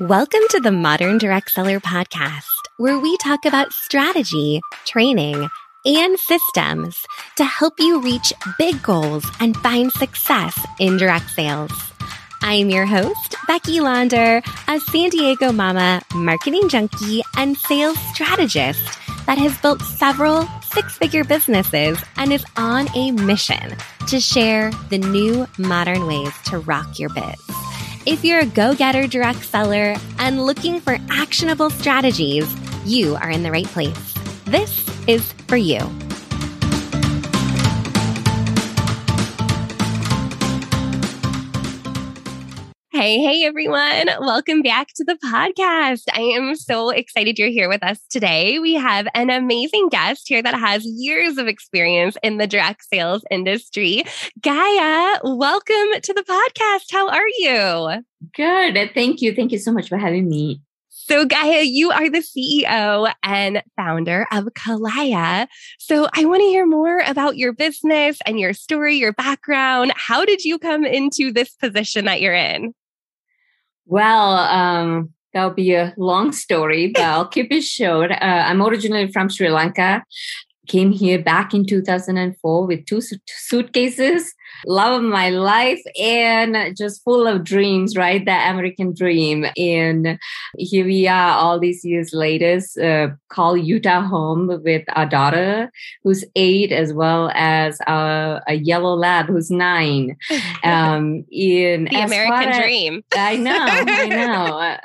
Welcome to the Modern Direct Seller podcast, where we talk about strategy, training, and systems to help you reach big goals and find success in direct sales. I'm your host, Becky Launder, a San Diego mama, marketing junkie, and sales strategist that has built several six-figure businesses and is on a mission to share the new modern ways to rock your biz. If you're a go-getter direct seller and looking for actionable strategies, you are in the right place. This is for you. Hey, everyone. Welcome back to the podcast. I am so excited you're here with us today. We have an amazing guest here that has years of experience in the direct sales industry. Gaia, welcome to the podcast. How are you? Good. Thank you. Thank you so much for having me. So Gaia, you are the CEO and founder of Kalaya. So I want to hear more about your business and your story, your background. How did you come into this position that you're in? Well, that'll be a long story, but I'll keep it short. I'm originally from Sri Lanka. Came here back in 2004 with two suitcases, love of my life, and just full of dreams, right? The American dream. And here we are all these years later, call Utah home with our daughter, who's 8, as well as a yellow lab, who's 9. In the American dream. I know.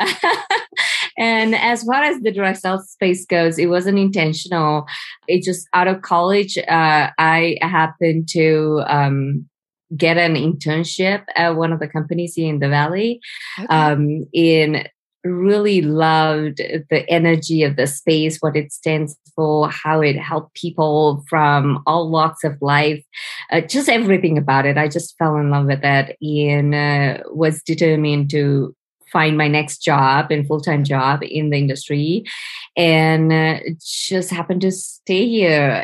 And as far as the direct sales space goes, it wasn't intentional. It just out of college, I happened to get an internship at one of the companies here in the Valley. Okay. And really loved the energy of the space, what it stands for, how it helped people from all walks of life, just everything about it. I just fell in love with it and was determined to find my next job and full-time job in the industry, and just happened to stay here.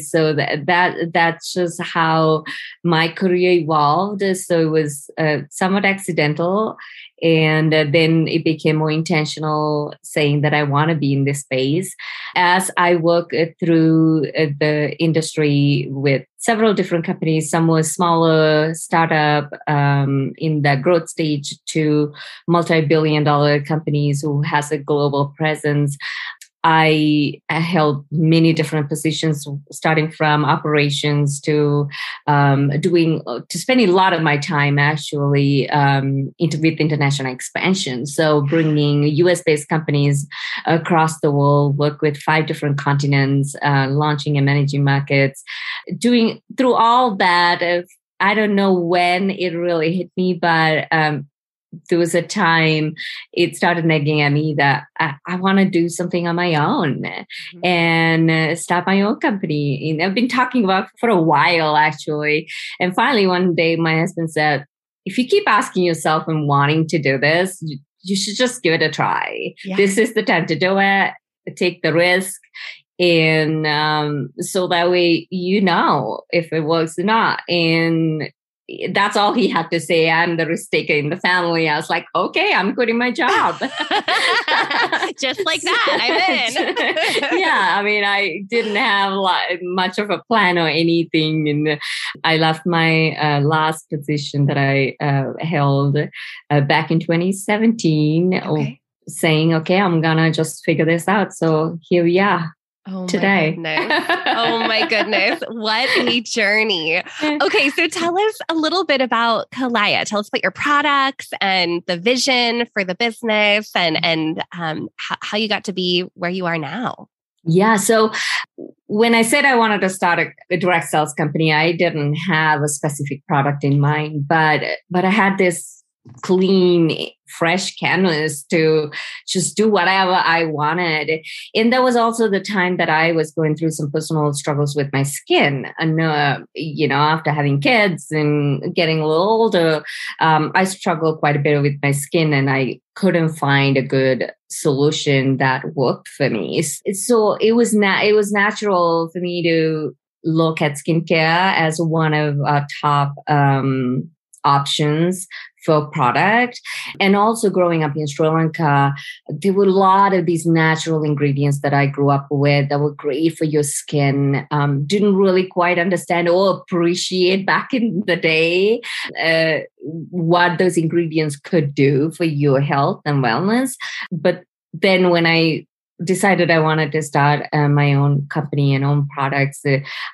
So that's just how my career evolved. So it was somewhat accidental, and then it became more intentional, saying that I want to be in this space. As I work through the industry with several different companies, some were smaller startup in the growth stage to multi-billion-dollar companies who has a global presence. I held many different positions, starting from operations to spending a lot of my time actually with international expansion. So bringing US-based companies across the world, work with 5 different continents, launching and managing markets, doing through all that. I don't know when it really hit me, but there was a time it started nagging at me that I want to do something on my own. Mm-hmm. And start my own company. And I've been talking about for a while, actually. And finally, one day, my husband said, if you keep asking yourself and wanting to do this, you should just give it a try. Yeah. This is the time to do it. Take the risk. And so that way, you know, if it works or not. And that's all he had to say. I'm the risk taker in the family. I was like, okay, I'm quitting my job. Just like that, I'm in. Yeah, I mean, I didn't have much of a plan or anything. And I left my last position that I held back in 2017, okay, saying, okay, I'm going to just figure this out. So here we are. Today. Oh my goodness. What a journey. Okay. So tell us a little bit about Kalaya. Tell us about your products and the vision for the business and how you got to be where you are now. Yeah. So when I said I wanted to start a direct sales company, I didn't have a specific product in mind, but I had this clean, fresh canvas to just do whatever I wanted. And that was also the time that I was going through some personal struggles with my skin. And, after having kids and getting a little older, I struggled quite a bit with my skin, and I couldn't find a good solution that worked for me. So it was natural for me to look at skincare as one of our top options for product. And also growing up in Sri Lanka, there were a lot of these natural ingredients that I grew up with that were great for your skin. Didn't really quite understand or appreciate back in the day what those ingredients could do for your health and wellness. But then when I decided I wanted to start my own company and own products,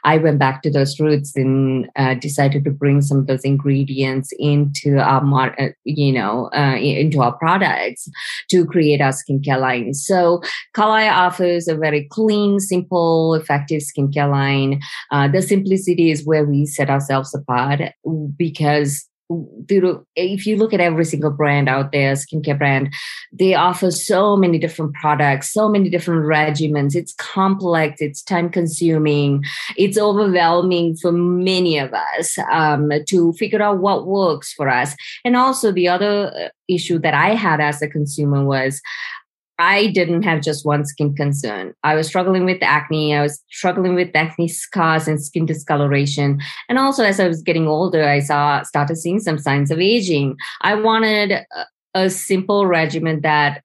I went back to those roots and decided to bring some of those ingredients into our, into our products to create our skincare line. So Kalaya offers a very clean, simple, effective skincare line. The simplicity is where we set ourselves apart, because if you look at every single brand out there, skincare brand, they offer so many different products, so many different regimens. It's complex, it's time consuming, it's overwhelming for many of us to figure out what works for us. And also the other issue that I had as a consumer was I didn't have just one skin concern. I was struggling with acne. I was struggling with acne scars and skin discoloration. And also, as I was getting older, I started seeing some signs of aging. I wanted a simple regimen that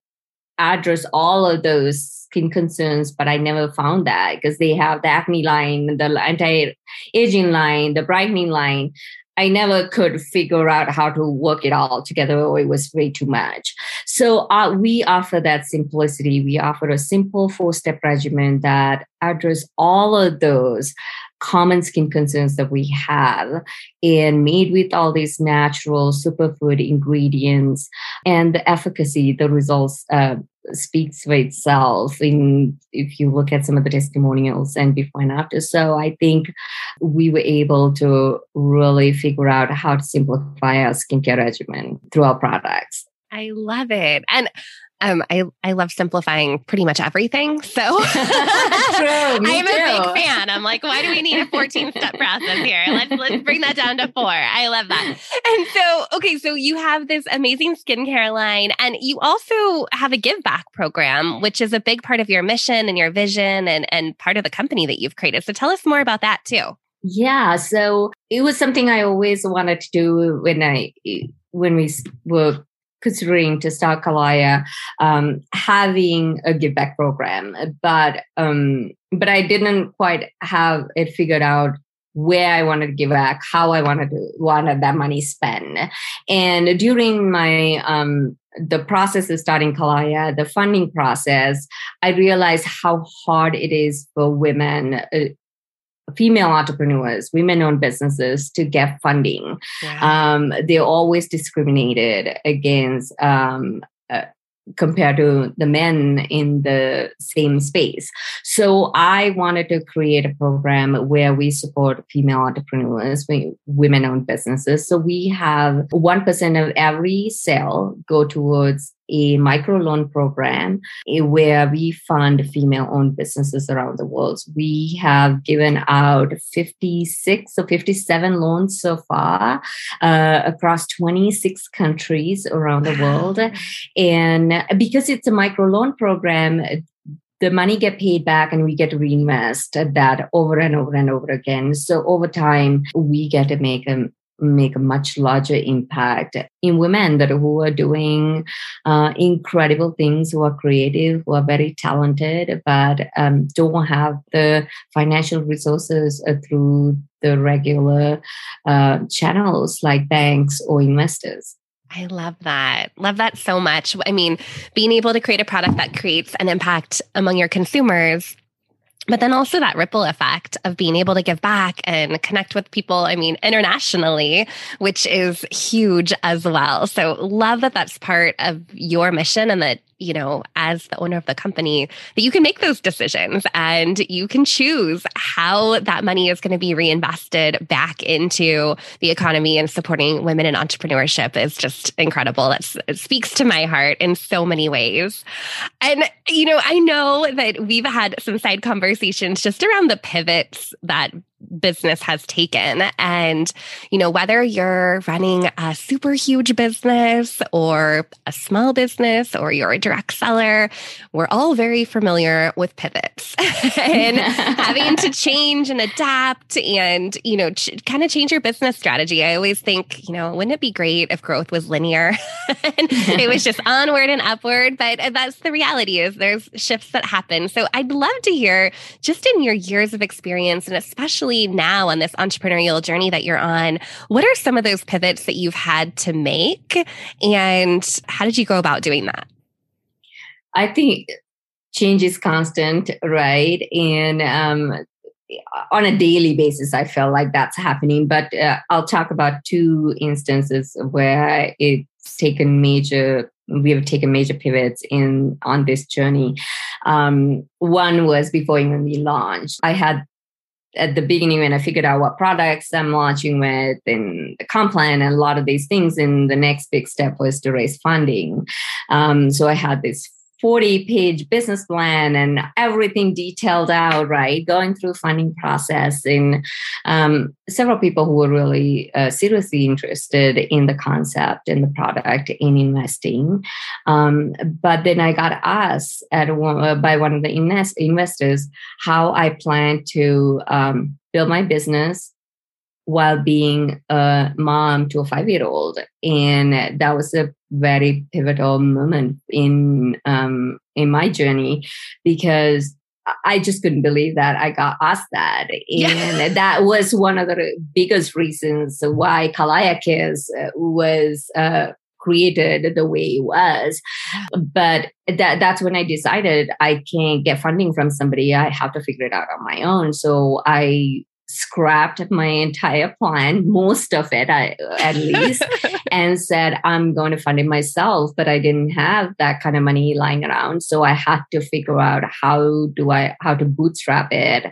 addressed all of those skin concerns, but I never found that, because they have the acne line, the anti-aging line, the brightening line. I never could figure out how to work it all together, or it was way too much. So we offer that simplicity. We offer a simple 4-step regimen that addresses all of those common skin concerns that we have, and made with all these natural superfood ingredients. And the efficacy, the results speaks for itself if you look at some of the testimonials and before and after. So I think we were able to really figure out how to simplify our skincare regimen through our products. I love it. And I love simplifying pretty much everything. So I'm a big fan. I'm like, why do we need a 14-step process here? Let's bring that down to 4. I love that. And so, okay, so you have this amazing skincare line, and you also have a give back program, which is a big part of your mission and your vision, and part of the company that you've created. So tell us more about that too. Yeah. So it was something I always wanted to do when we were considering to start Kalaya, having a give back program, but I didn't quite have it figured out where I wanted to give back, how I wanted that money spent. And during my the process of starting Kalaya, the funding process, I realized how hard it is for women, female entrepreneurs, women-owned businesses, to get funding. Yeah. They're always discriminated against compared to the men in the same space. So I wanted to create a program where we support female entrepreneurs, women-owned businesses. So we have 1% of every sale go towards a microloan program where we fund female-owned businesses around the world. We have given out 56 or 57 loans so far across 26 countries around the world. And because it's a microloan program, the money get paid back and we get to reinvest that over and over and over again. So over time, we get to make a much larger impact in women who are doing incredible things, who are creative, who are very talented, but don't have the financial resources through the regular channels like banks or investors. I love that. Love that so much. I mean, being able to create a product that creates an impact among your consumers, but then also that ripple effect of being able to give back and connect with people, I mean, internationally, which is huge as well. So love that that's part of your mission, and that, you know, as the owner of the company, that you can make those decisions and you can choose how that money is going to be reinvested back into the economy, and supporting women in entrepreneurship is just incredible. It speaks to my heart in so many ways. And, you know, I know that we've had some side conversations just around the pivots that business has taken. And, you know, whether you're running a super huge business or a small business or you're a direct seller, we're all very familiar with pivots and having to change and adapt and, you know, kind of change your business strategy. I always think, you know, wouldn't it be great if growth was linear and it was just onward and upward? But that's the reality, is there's shifts that happen. So I'd love to hear, just in your years of experience, and especially now on this entrepreneurial journey that you're on, what are some of those pivots that you've had to make and how did you go about doing that? I think change is constant, right? And on a daily basis, I feel like that's happening. But I'll talk about two instances where it's taken major, we have taken major pivots in on this journey. One was before even we launched. I had at the beginning when I figured out what products I'm launching with and the comp plan and a lot of these things. And the next big step was to raise funding. So I had this 40-page business plan and everything detailed out, right? Going through funding process, and several people who were really seriously interested in the concept and the product and investing. But then I got asked by one of the investors how I plan to build my business while being a mom to a 5-year-old. And that was a very pivotal moment in my journey, because I just couldn't believe that I got asked that. And that was one of the biggest reasons why Kalaya Kids was created the way it was. But that's when I decided I can't get funding from somebody. I have to figure it out on my own. So I scrapped my entire plan, most of it at least, and said, I'm going to fund it myself. But I didn't have that kind of money lying around. So I had to figure out how to bootstrap it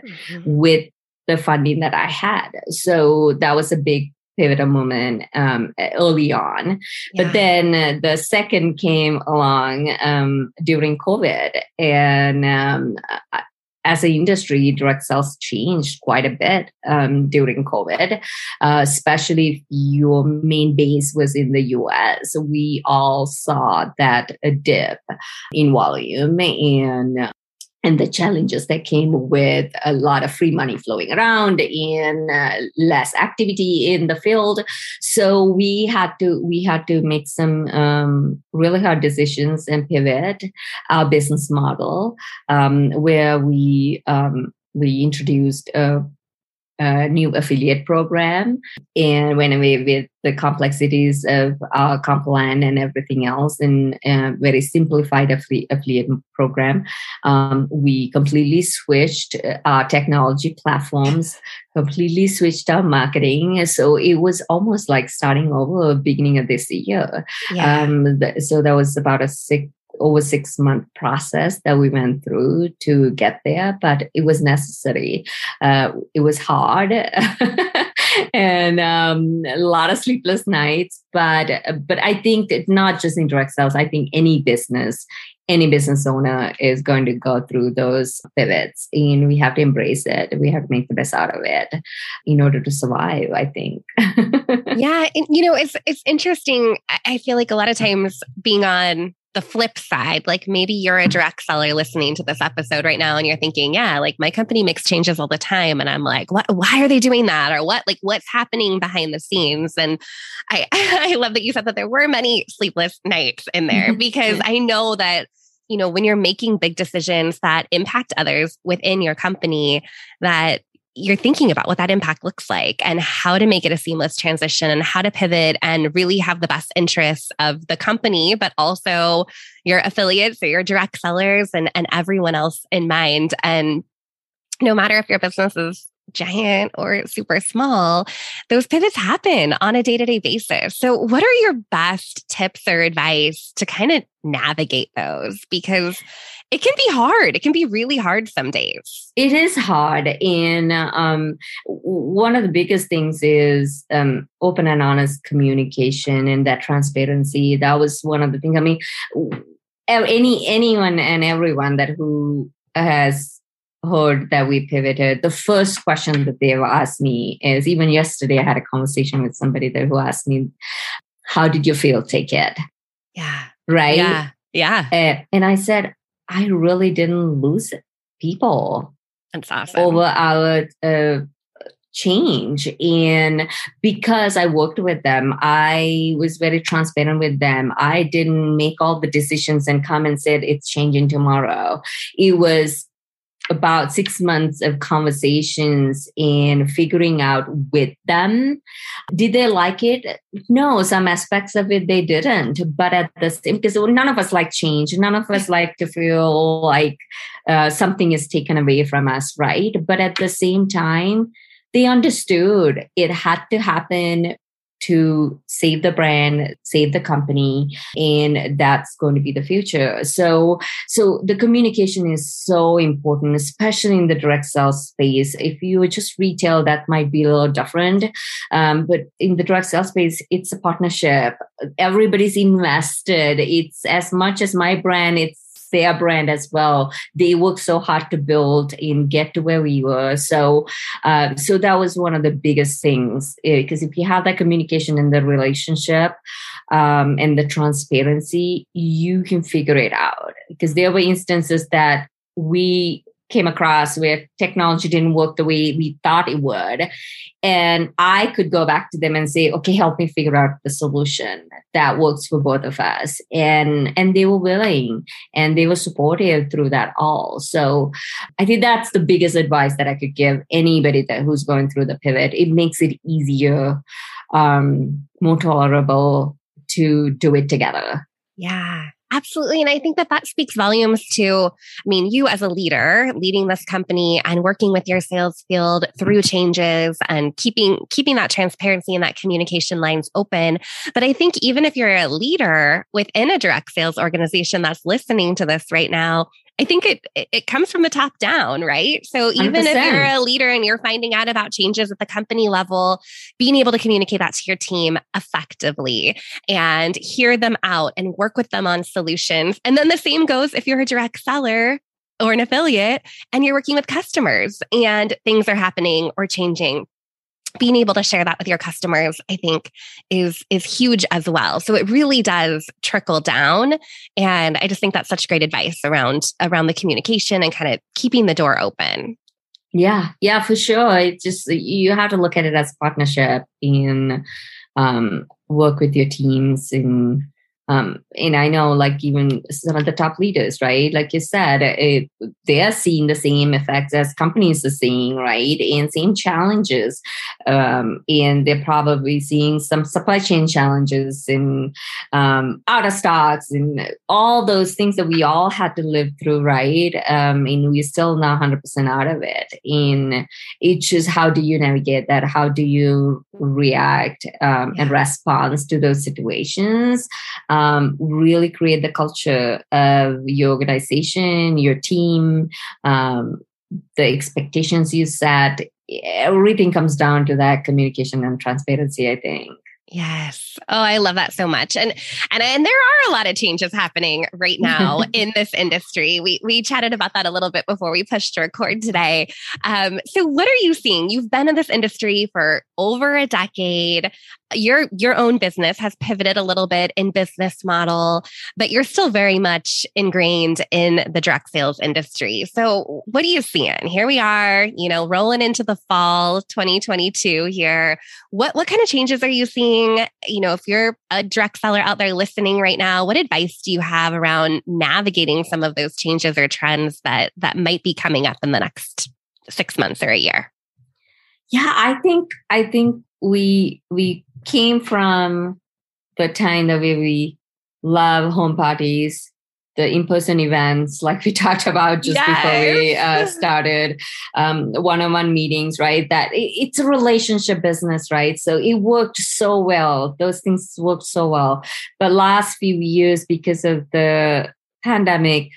with the funding that I had. So that was a big pivotal moment early on. Yeah. But then the second came along during COVID, and as an industry, direct sales changed quite a bit during COVID, especially if your main base was in the US. We all saw that a dip in volume and the challenges that came with a lot of free money flowing around and less activity in the field. So we had to make some really hard decisions and pivot our business model, where we introduced a new affiliate program. And went away with the complexities of our comp plan and everything else, and a very simplified affiliate program. We completely switched our technology platforms, completely switched our marketing. So it was almost like starting over at the beginning of this year. Yeah. So that was about over 6-month process that we went through to get there, but it was necessary. It was hard and a lot of sleepless nights, but I think that not just in direct sales, I think any business owner is going to go through those pivots, and we have to embrace it. We have to make the best out of it in order to survive, I think. Yeah. And, you know, it's interesting. I feel like a lot of times being on the flip side, like maybe you're a direct seller listening to this episode right now and you're thinking, yeah, like my company makes changes all the time. And I'm like, what, why are they doing that? Or what, like what's happening behind the scenes? And I love that you said that there were many sleepless nights in there, because I know that, you know, when you're making big decisions that impact others within your company, that you're thinking about what that impact looks like and how to make it a seamless transition and how to pivot and really have the best interests of the company, but also your affiliates or your direct sellers and everyone else in mind. And no matter if your business is giant or super small, those pivots happen on a day-to-day basis. So what are your best tips or advice to kind of navigate those? Because it can be hard. It can be really hard some days. It is hard. And one of the biggest things is open and honest communication and that transparency. That was one of the things. I mean, anyone and everyone that who has heard that we pivoted, the first question that they've asked me is, even yesterday I had a conversation with somebody there who asked me, how did you feel? Take it. Yeah. Right? Yeah. Yeah. And I said, I really didn't lose people. That's awesome. Over our change. And because I worked with them, I was very transparent with them. I didn't make all the decisions and come and said, it's changing tomorrow. It was about 6 months of conversations and figuring out with them. Did they like it? No, some aspects of it they didn't. But at the same, because none of us like change. None of us like to feel like something is taken away from us, right? But at the same time, they understood it had to happen to save the brand, save the company, and that's going to be the future. So the communication is so important, especially in the direct sales space. If you just retail, that might be a little different. But in the direct sales space, it's a partnership. Everybody's invested. It's as much as my brand, it's their brand as well. They worked so hard to build and get to where we were. So that was one of the biggest things, because if you have that communication and the relationship and the transparency, you can figure it out. Because there were instances that we came across where technology didn't work the way we thought it would. And I could go back to them and say, okay, help me figure out the solution that works for both of us. And they were willing and they were supportive through that all. So I think that's the biggest advice that I could give anybody that who's going through the pivot. It makes it easier, more tolerable to do it together. Yeah. Absolutely. And I think that speaks volumes to, you as a leader leading this company and working with your sales field through changes and keeping that transparency and that communication lines open. But I think even if you're a leader within a direct sales organization that's listening to this right now, I think it comes from the top down, right? So even 100%. If you're a leader and you're finding out about changes at the company level, being able to communicate that to your team effectively and hear them out and work with them on solutions. And then the same goes if you're a direct seller or an affiliate and you're working with customers and things are happening or changing. Being able to share that with your customers, I think, is huge as well. So it really does trickle down. And I just think that's such great advice around the communication and kind of keeping the door open. Yeah, for sure. It's just, you have to look at it as partnership and work with your teams and I know, like, even some of the top leaders, right? Like you said, they are seeing the same effects as companies are seeing, right? And same challenges. And they're probably seeing some supply chain challenges and out of stocks and all those things that we all had to live through, right? And we're still not 100% out of it. And it's just, how do you navigate that? How do you react and respond to those situations? Really create the culture of your organization, your team, the expectations you set. Everything comes down to that communication and transparency, I think. Yes. Oh, I love that so much. And there are a lot of changes happening right now in this industry. We chatted about that a little bit before we pushed record today. So what are you seeing? You've been in this industry for over a decade. Your own business has pivoted a little bit in business model, but you're still very much ingrained in the direct sales industry. So what are you seeing? Here we are, rolling into the fall 2022 here. What kind of changes are you seeing? If you're a direct seller out there listening right now, what advice do you have around navigating some of those changes or trends that might be coming up in the next 6 months or a year? Yeah, I think we came from the time that we love home parties, the in-person events, like we talked about just before we started, one-on-one meetings, right? That it's a relationship business, right? So it worked so well. Those things worked so well. But last few years, because of the pandemic,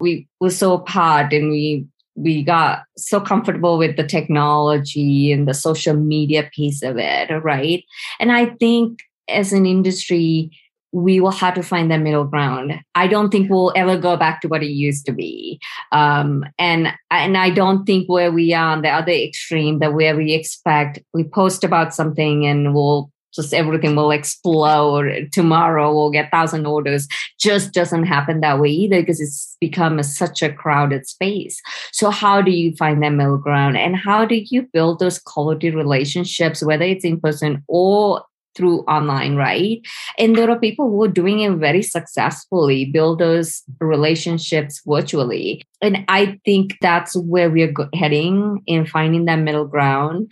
we were so apart and we got so comfortable with the technology and the social media piece of it, right? And I think as an industry, we will have to find that middle ground. I don't think we'll ever go back to what it used to be. And I don't think where we are on the other extreme, that where we expect, we post about something and we'll just everything will explode tomorrow, we'll get 1,000 orders. Just doesn't happen that way either, because it's become such a crowded space. So how do you find that middle ground? And how do you build those quality relationships, whether it's in person or through online, right? And there are people who are doing it very successfully, build those relationships virtually. And I think that's where we're heading in finding that middle ground.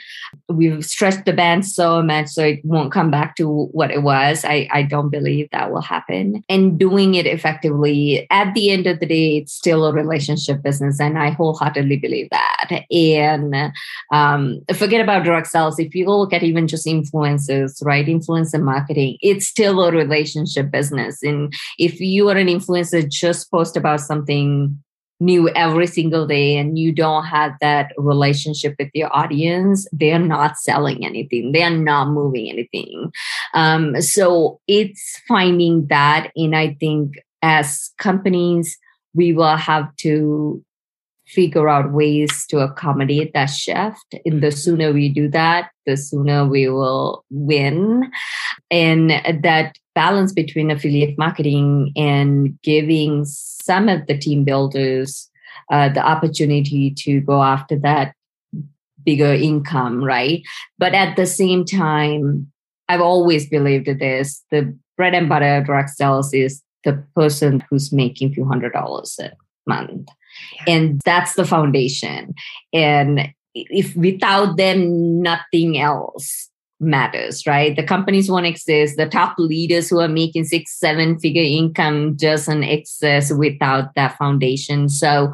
We've stretched the band so much, so it won't come back to what it was. I don't believe that will happen. And doing it effectively, at the end of the day, it's still a relationship business. And I wholeheartedly believe that. And forget about direct sales. If you look at even just influencers, right? Influencer marketing, it's still a relationship business. And if you are an influencer, just post about something new every single day and you don't have that relationship with your audience, they're not selling anything. They're not moving anything. So it's finding that. And I think as companies, we will have to figure out ways to accommodate that shift. And the sooner we do that, the sooner we will win. And that balance between affiliate marketing and giving some of the team builders the opportunity to go after that bigger income, right? But at the same time, I've always believed this, the bread and butter of direct sales is the person who's making a few $100s a month. Yeah. And that's the foundation. And if without them, nothing else matters, right? The companies won't exist. The top leaders who are making 6-7 figure income doesn't exist without that foundation. So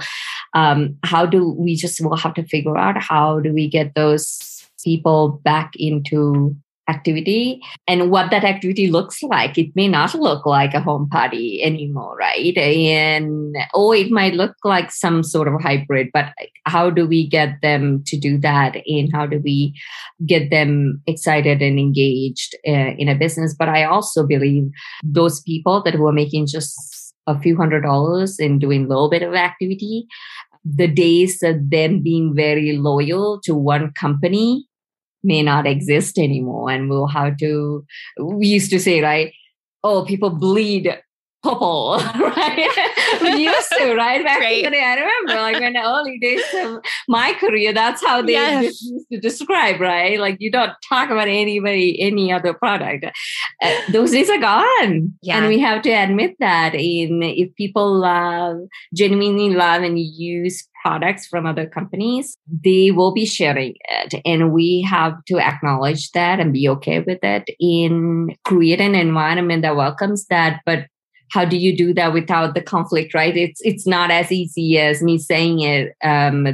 how do we just will have to figure out how do we get those people back into activity, and what that activity looks like. It may not look like a home party anymore, right? And or it might look like some sort of hybrid, but how do we get them to do that? And how do we get them excited and engaged in a business? But I also believe those people that were making just a few $100s and doing a little bit of activity, the days of them being very loyal to one company may not exist anymore. And we'll have to, we used to say, right? Oh, people bleed purple, right? We used to, right? Back right. In the day, I remember like in the early days of my career, that's how they yes. used to describe, right? Like you don't talk about anybody, any other product. Those days are gone. Yeah. And we have to admit that. In if people love, genuinely love and use products from other companies, they will be sharing it. And we have to acknowledge that and be okay with it in create an environment that welcomes that. But how do you do that without the conflict, right? It's not as easy as me saying it.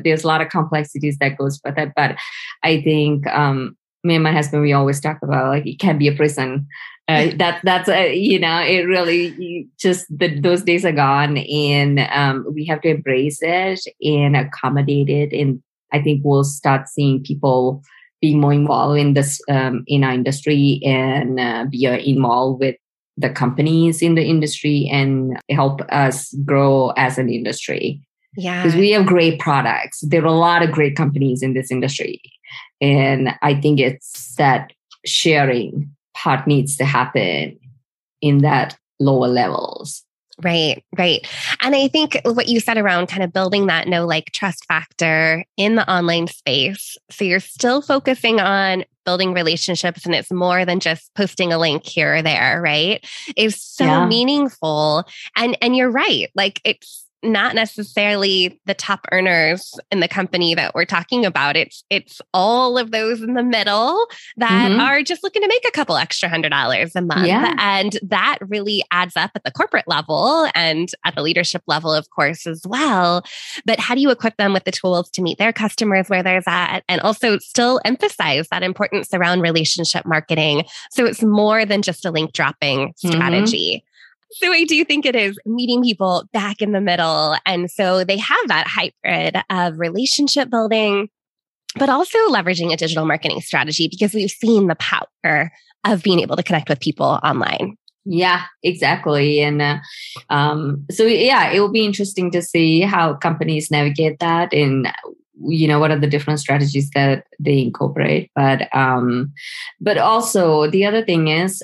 There's a lot of complexities that goes with it. But I think me and my husband, we always talk about like it can be a prison. It really just those days are gone, and we have to embrace it and accommodate it. And I think we'll start seeing people being more involved in this in our industry and be involved with the companies in the industry and help us grow as an industry. Yeah, because we have great products. There are a lot of great companies in this industry, and I think it's that sharing part needs to happen in that lower levels. Right. And I think what you said around kind of building that trust factor in the online space. So you're still focusing on building relationships, and it's more than just posting a link here or there, right? It's so meaningful. And you're right. It's not necessarily the top earners in the company that we're talking about. It's all of those in the middle that are just looking to make a couple extra $100 a month. Yeah. And that really adds up at the corporate level and at the leadership level, of course, as well. But how do you equip them with the tools to meet their customers where they're at and also still emphasize that importance around relationship marketing? So it's more than just a link dropping strategy. Mm-hmm. So I do think it is meeting people back in the middle. And so they have that hybrid of relationship building, but also leveraging a digital marketing strategy because we've seen the power of being able to connect with people online. Yeah, exactly. And it will be interesting to see how companies navigate that and, you know, what are the different strategies that they incorporate. But also the other thing is,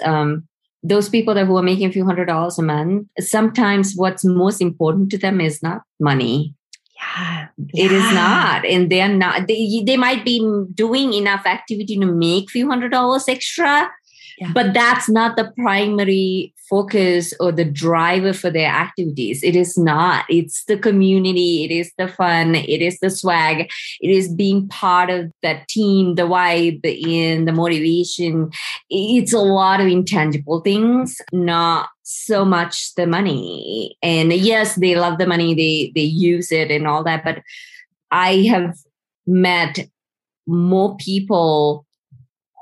those people that who are making a few $100s a month, sometimes what's most important to them is not money. Yeah. It is not. And they're not, they might be doing enough activity to make a few $100s extra. Yeah. But that's not the primary focus or the driver for their activities. It is not. It's the community. It is the fun. It is the swag. It is being part of that team, the vibe, and the motivation. It's a lot of intangible things, not so much the money. And yes, they love the money. They use it and all that. But I have met more people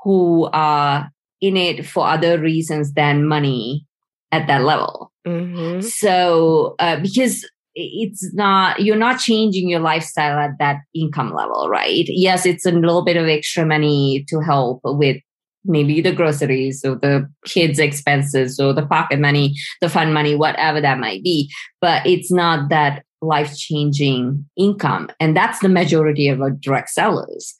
who are in it for other reasons than money at that level. Mm-hmm. So, because it's not, you're not changing your lifestyle at that income level, right? Yes, it's a little bit of extra money to help with maybe the groceries or the kids' expenses or the pocket money, the fun money, whatever that might be. But it's not that life-changing income. And that's the majority of our direct sellers.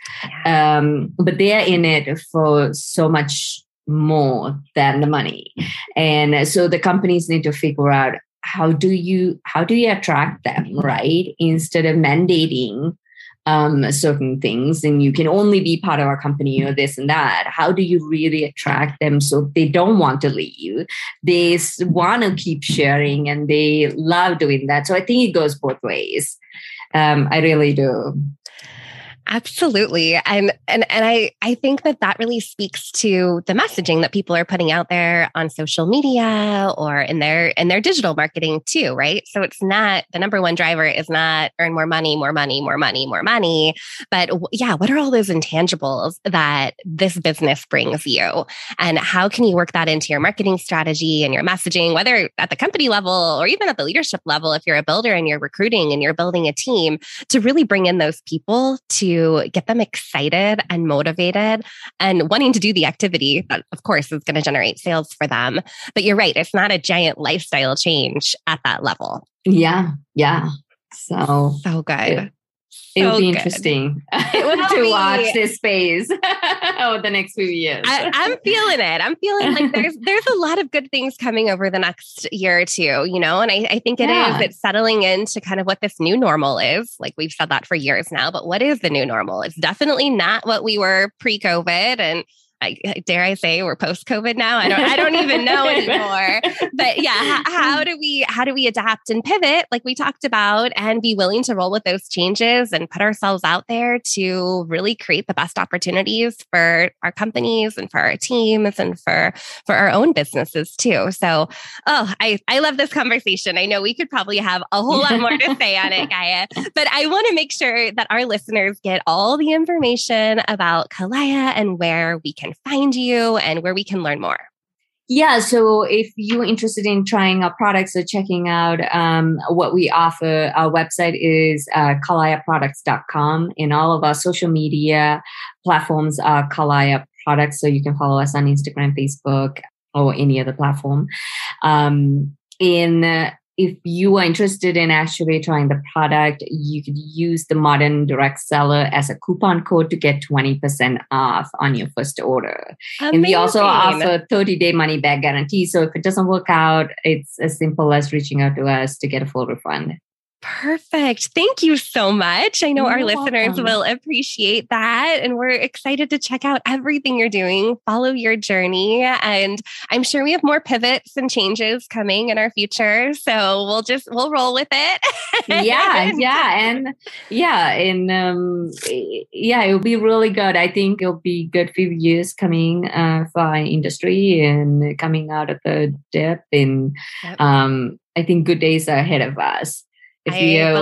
Yeah. But they're in it for so much more than the money. And so the companies need to figure out how do you attract them, right? Instead of mandating certain things and you can only be part of our company or this and that. How do you really attract them so they don't want to leave? They want to keep sharing and they love doing that. So I think it goes both ways. I really do. Absolutely. And I think that really speaks to the messaging that people are putting out there on social media or in their digital marketing too, right? So it's not, the number one driver is not earn more money, more money, more money, more money. But yeah, what are all those intangibles that this business brings you? And how can you work that into your marketing strategy and your messaging, whether at the company level or even at the leadership level, if you're a builder and you're recruiting and you're building a team, to really bring in those people to get them excited and motivated and wanting to do the activity that, of course, is going to generate sales for them. But you're right. It's not a giant lifestyle change at that level. Yeah. Yeah. So good. It'll be interesting to watch this space over the next few years. I'm feeling it. I'm feeling like there's a lot of good things coming over the next year or two, you know, and I think it is. It's settling into kind of what this new normal is. Like we've said that for years now, but what is the new normal? It's definitely not what we were pre-COVID, and I say we're post-COVID now. I don't even know anymore. But yeah, how do we adapt and pivot like we talked about and be willing to roll with those changes and put ourselves out there to really create the best opportunities for our companies and for our teams and for our own businesses too. So, I love this conversation. I know we could probably have a whole lot more to say on it, Gaia, but I want to make sure that our listeners get all the information about Kalaya and where we can find you and where we can learn more. Yeah. So if you're interested in trying our products or checking out what we offer, our website is kalayaproducts.com, and all of our social media platforms are Kalaya Products. So you can follow us on Instagram, Facebook, or any other platform. If you are interested in actually trying the product, you could use the Modern Direct Seller as a coupon code to get 20% off on your first order. Amazing. And we also offer 30-day money-back guarantee. So if it doesn't work out, it's as simple as reaching out to us to get a full refund. Perfect. Thank you so much. I know our listeners will appreciate that. And we're excited to check out everything you're doing, follow your journey. And I'm sure we have more pivots and changes coming in our future. So we'll roll with it. Yeah. Yeah. And it'll be really good. I think it'll be good few years coming for our industry and coming out of the dip. And I think good days are ahead of us. If you're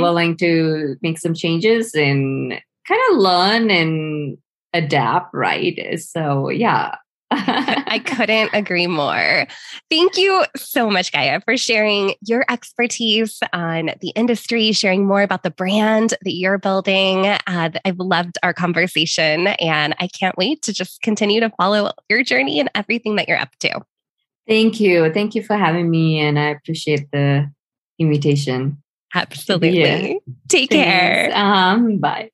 willing to make some changes and kind of learn and adapt, right? So yeah, I couldn't agree more. Thank you so much, Gaia, for sharing your expertise on the industry, sharing more about the brand that you're building. I've loved our conversation, and I can't wait to just continue to follow your journey and everything that you're up to. Thank you. Thank you for having me, and I appreciate the invitation. Absolutely. Yeah. Take care. Bye.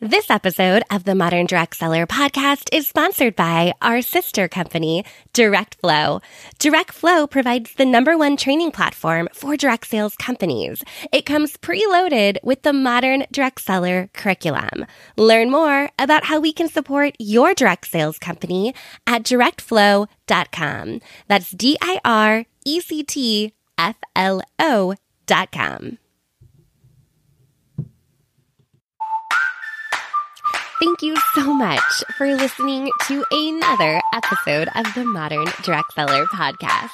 This episode of the Modern Direct Seller podcast is sponsored by our sister company, Direct Flow. Direct Flow provides the #1 training platform for direct sales companies. It comes preloaded with the Modern Direct Seller curriculum. Learn more about how we can support your direct sales company at directflow.com. That's DIRECTFLO.com. Thank you so much for listening to another episode of the Modern Direct Seller podcast.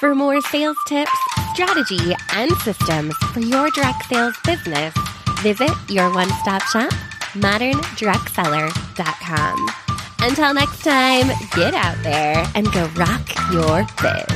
For more sales tips, strategy, and systems for your direct sales business, visit your one-stop shop, moderndirectseller.com. Until next time, get out there and go rock your biz.